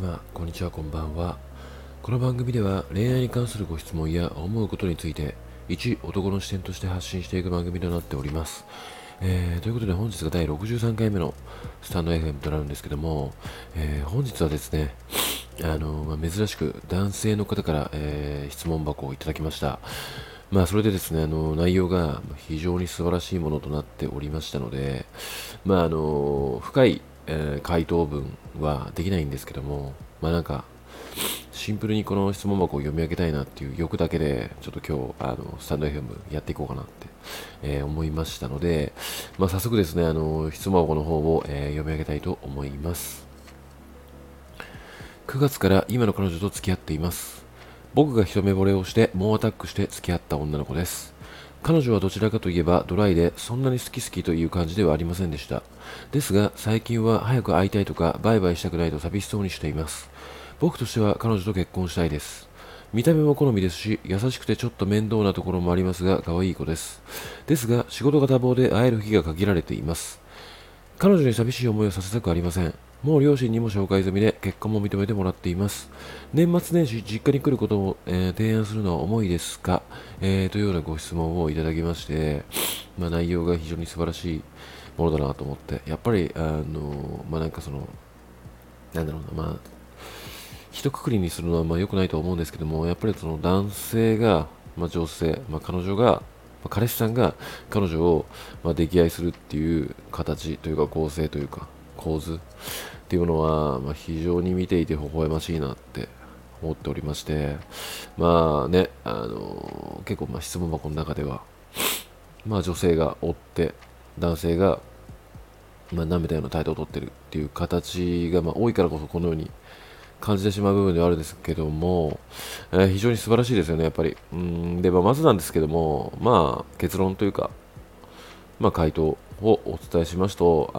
様、こんにちは、こんばんは。この番組では恋愛に関するご質問や思うことについて一男の視点として発信していく番組となっております。ということで本日が第63回目のスタンド FM となるんですけども、本日はですね、珍しく男性の方から、質問箱をいただきました。それでですね、内容が非常に素晴らしいものとなっておりましたので、深い回答文はできないんですけども、シンプルにこの質問箱を読み上げたいなっていう欲だけで、ちょっと今日スタンド FM やっていこうかなって、思いましたので、早速ですね、質問箱の方を、読み上げたいと思います。9月から今の彼女と付き合っています。僕が一目惚れをして猛アタックして付き合った女の子です。彼女はどちらかといえばドライで、そんなに好き好きという感じではありませんでした。ですが最近は早く会いたいとかバイバイしたくないと寂しそうにしています。僕としては彼女と結婚したいです。見た目も好みですし、優しくてちょっと面倒なところもありますが可愛い子です。ですが仕事が多忙で会える日が限られています。彼女に寂しい思いをさせたくありません。もう両親にも紹介済みで結婚も認めてもらっています。年末年始実家に来ることを、提案するのは重いですか、というようなご質問をいただきまして、内容が非常に素晴らしいものだなと思って、やっぱり一括りにするのは良くないと思うんですけども、やっぱりその男性が、女性、彼女が彼氏さんが彼女を溺愛するっていう形というか構成というか構図っていうのは、非常に見ていて微笑ましいなって思っておりまして、結構質問箱の中では、女性が追って男性が舐めたような態度を取ってるっていう形が、多いからこそこのように感じてしまう部分ではあるんですけども、非常に素晴らしいですよね、やっぱり。で、まずなんですけども、結論というか、回答をお伝えしますと、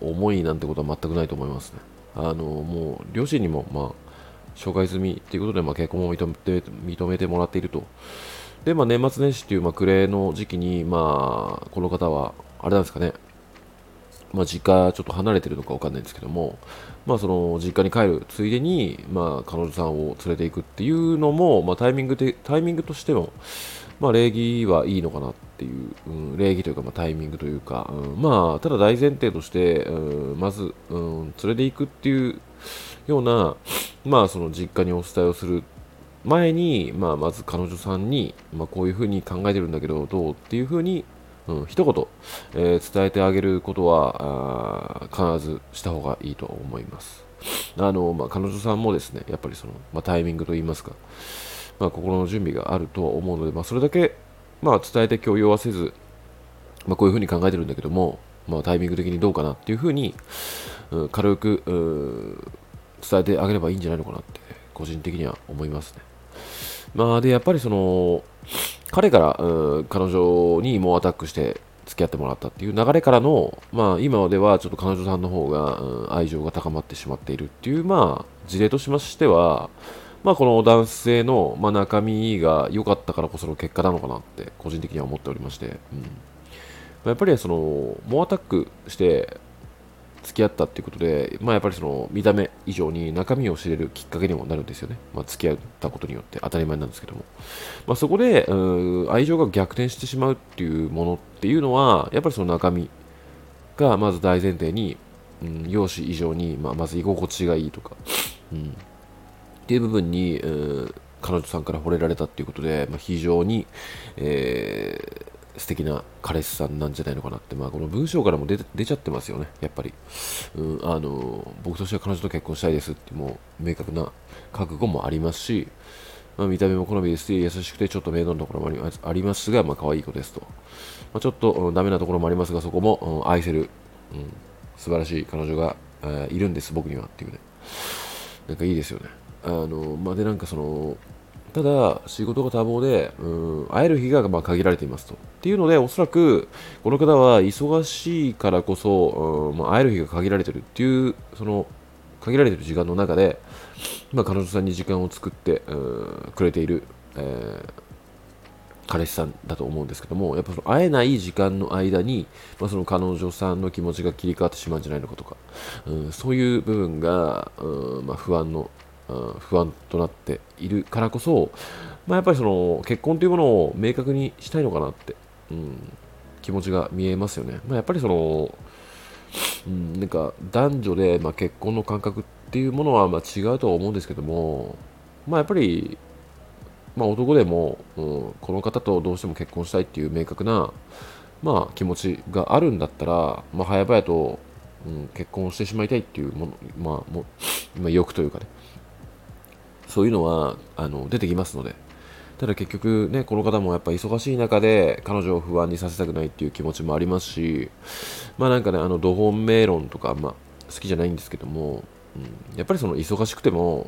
思いなんてことは全くないと思いますね。もう両親にも、紹介済みということで、結婚を認めてもらっていると。で、年末年始という、暮れの時期に、この方はあれなんですかね、実家ちょっと離れてるのかわかんないんですけども、その実家に帰るついでに、彼女さんを連れていくっていうのも、タイミングとしても、礼儀はいいのかなっていう、礼儀というか、タイミングというか、ただ大前提として、まず、連れていくっていうような、その実家にお伝えをする前に、まず彼女さんに、こういうふうに考えてるんだけど、どうっていうふうに、一言、伝えてあげることは必ずした方がいいと思います。彼女さんもですね、やっぱりその、タイミングといいますか、心の準備があるとは思うので、それだけ、伝えて強要はせず、こういうふうに考えてるんだけども、タイミング的にどうかなっていうふうに、軽く伝えてあげればいいんじゃないのかなって、個人的には思いますね。で、やっぱりその、彼から彼女に猛アタックして付き合ってもらったっていう流れからの、今ではちょっと彼女さんの方が、愛情が高まってしまっているっていう、事例としましては、この男性の、中身が良かったからこその結果なのかなって個人的には思っておりまして、やっぱりその猛アタックして付き合ったっていうことで、やっぱりその見た目以上に中身を知れるきっかけにもなるんですよね。付き合ったことによって当たり前なんですけども、そこで愛情が逆転してしまうっていうものっていうのは、やっぱりその中身がまず大前提に、容姿以上に、まず居心地がいいとか、っていう部分に、彼女さんから惚れられたっていうことで、非常に、素敵な彼氏さんなんじゃないのかなって、この文章からも出ちゃってますよね、やっぱり。僕としては彼女と結婚したいですって、もう明確な覚悟もありますし、見た目も好みですし、優しくてちょっと面倒なところもありますが、可愛い子ですと。ちょっとダメなところもありますが、そこも、愛せる、素晴らしい彼女が、いるんです、僕にはっていうね。いいですよね。で、その、ただ仕事が多忙で、会える日が限られていますと。っていうので、おそらくこの方は忙しいからこそ、会える日が限られているっていう、その限られている時間の中で、彼女さんに時間を作ってくれている、彼氏さんだと思うんですけども、やっぱその会えない時間の間に、その彼女さんの気持ちが切り替わってしまうんじゃないのかとか、そういう部分が、不安となっているからこそ、やっぱりその結婚というものを明確にしたいのかなって、気持ちが見えますよね。やっぱりその、なんか男女で結婚の感覚っていうものは違うとは思うんですけども、やっぱり男でも、この方とどうしても結婚したいっていう明確な、気持ちがあるんだったら、早々と、結婚してしまいたいっていうもの、欲というかね、そういうのは出てきますので、ただ結局ね、この方もやっぱ忙しい中で彼女を不安にさせたくないっていう気持ちもありますし、ド本命論とか好きじゃないんですけども、やっぱりその忙しくても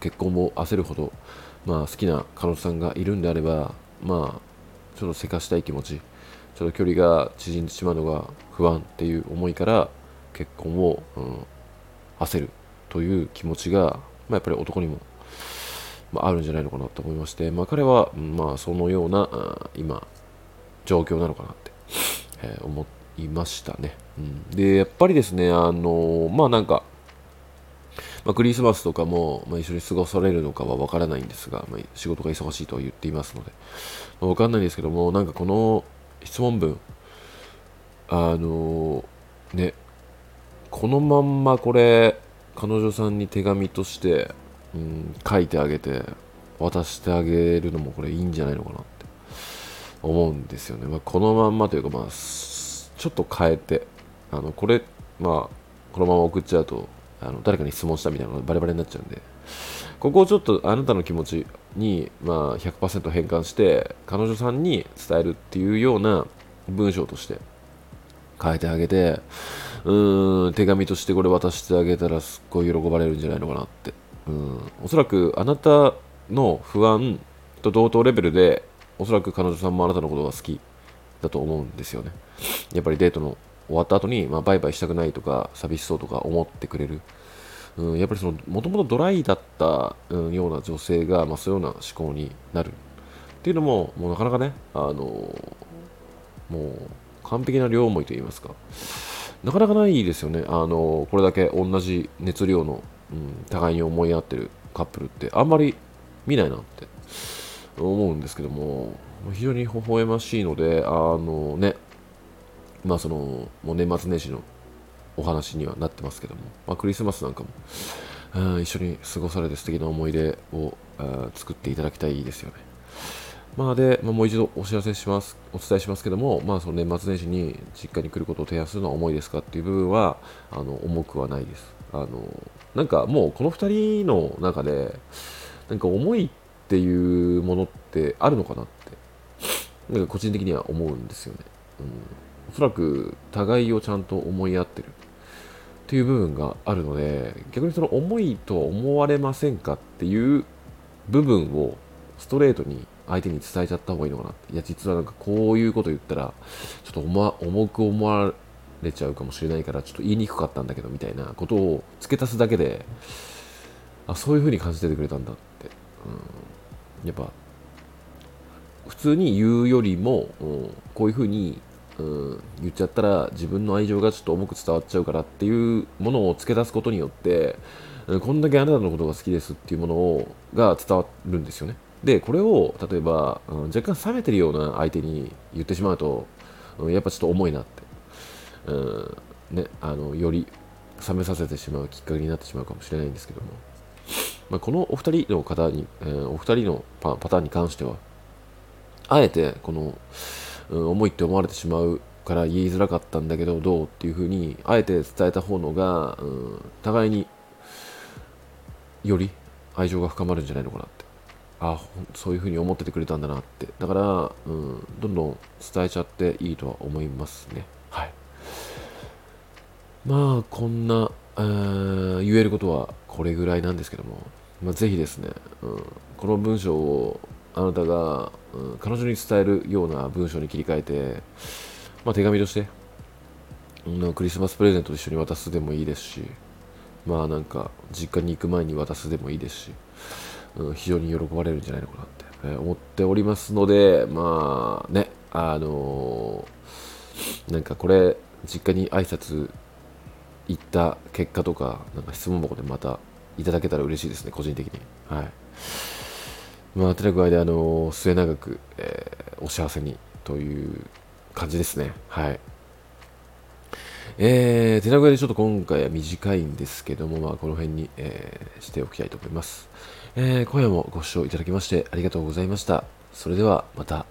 結婚も焦るほど、好きな彼女さんがいるんであれば、ちょっとせかしたい気持ち、ちょっと距離が縮んでしまうのが不安っていう思いから結婚を、焦るという気持ちが、やっぱり男にも、あるんじゃないのかなと思いまして、彼は、そのような今状況なのかなって、思いましたね。でやっぱりですね、クリスマスとかも、一緒に過ごされるのかは分からないんですが、仕事が忙しいとは言っていますので、分かんないですけども、この質問文、このまんまこれ彼女さんに手紙として、書いてあげて渡してあげるのもこれいいんじゃないのかなって思うんですよね。このまんまというか、ちょっと変えて、これ、このまま送っちゃうと誰かに質問したみたいなのがバレバレになっちゃうんで、ここをちょっとあなたの気持ちに、100% 変換して彼女さんに伝えるっていうような文章として変えてあげて、手紙としてこれ渡してあげたらすっごい喜ばれるんじゃないのかなって、おそらくあなたの不安と同等レベルで、おそらく彼女さんもあなたのことが好きだと思うんですよね。やっぱりデートの終わった後に、バイバイしたくないとか寂しそうとか思ってくれる、やっぱりそのもともとドライだった、ような女性が、そういうような思考になるっていうのも、もうなかなかね、もう完璧な両思いといいますか、なかなかないですよね。これだけ同じ熱量の、互いに思い合ってるカップルってあんまり見ないなって思うんですけども、非常に微笑ましいので、もう年末年始のお話にはなってますけども、クリスマスなんかも、一緒に過ごされて素敵な思い出を作っていただきたいですよね。もう一度お伝えしますけども、その年末年始に実家に来ることを提案するのは重いですかっていう部分は重くはないです。もうこの2人の中で重いっていうものってあるのかなって個人的には思うんですよね。おそらく互いをちゃんと思い合ってるっていう部分があるので、逆にその思いと思われませんかっていう部分をストレートに相手に伝えちゃった方がいいのかなって。いや実はこういうこと言ったらちょっと重く思われちゃうかもしれないからちょっと言いにくかったんだけどみたいなことを付け足すだけで、そういう風に感じててくれたんだって、やっぱ普通に言うよりも、こういう風に言っちゃったら自分の愛情がちょっと重く伝わっちゃうからっていうものを付け足すことによって、こんだけあなたのことが好きですっていうものが伝わるんですよね。でこれを例えば、若干冷めてるような相手に言ってしまうと、やっぱちょっと重いなって、より冷めさせてしまうきっかけになってしまうかもしれないんですけども、このお二人のパターンに関しては、あえてこの重いって思われてしまうから言いづらかったんだけどどうっていう風にあえて伝えた方のが、互いにより愛情が深まるんじゃないのかなって。そういう風に思っててくれたんだなって。だから、どんどん伝えちゃっていいとは思いますね。はい。こんな、言えることはこれぐらいなんですけども、ぜひですね、この文章をあなたが、彼女に伝えるような文章に切り替えて、手紙として、クリスマスプレゼントと一緒に渡すでもいいですし、実家に行く前に渡すでもいいですし、非常に喜ばれるんじゃないのかなって思っておりますので、まあね、なんかこれ実家に挨拶行った結果とか、なんか質問箱でまたいただけたら嬉しいですね、個人的に。はい、まあてな具合で末永く、お幸せにという感じですね。はい、てな具合でちょっと今回は短いんですけども、まあこの辺に、しておきたいと思います。今夜もご視聴いただきましてありがとうございました。それではまた。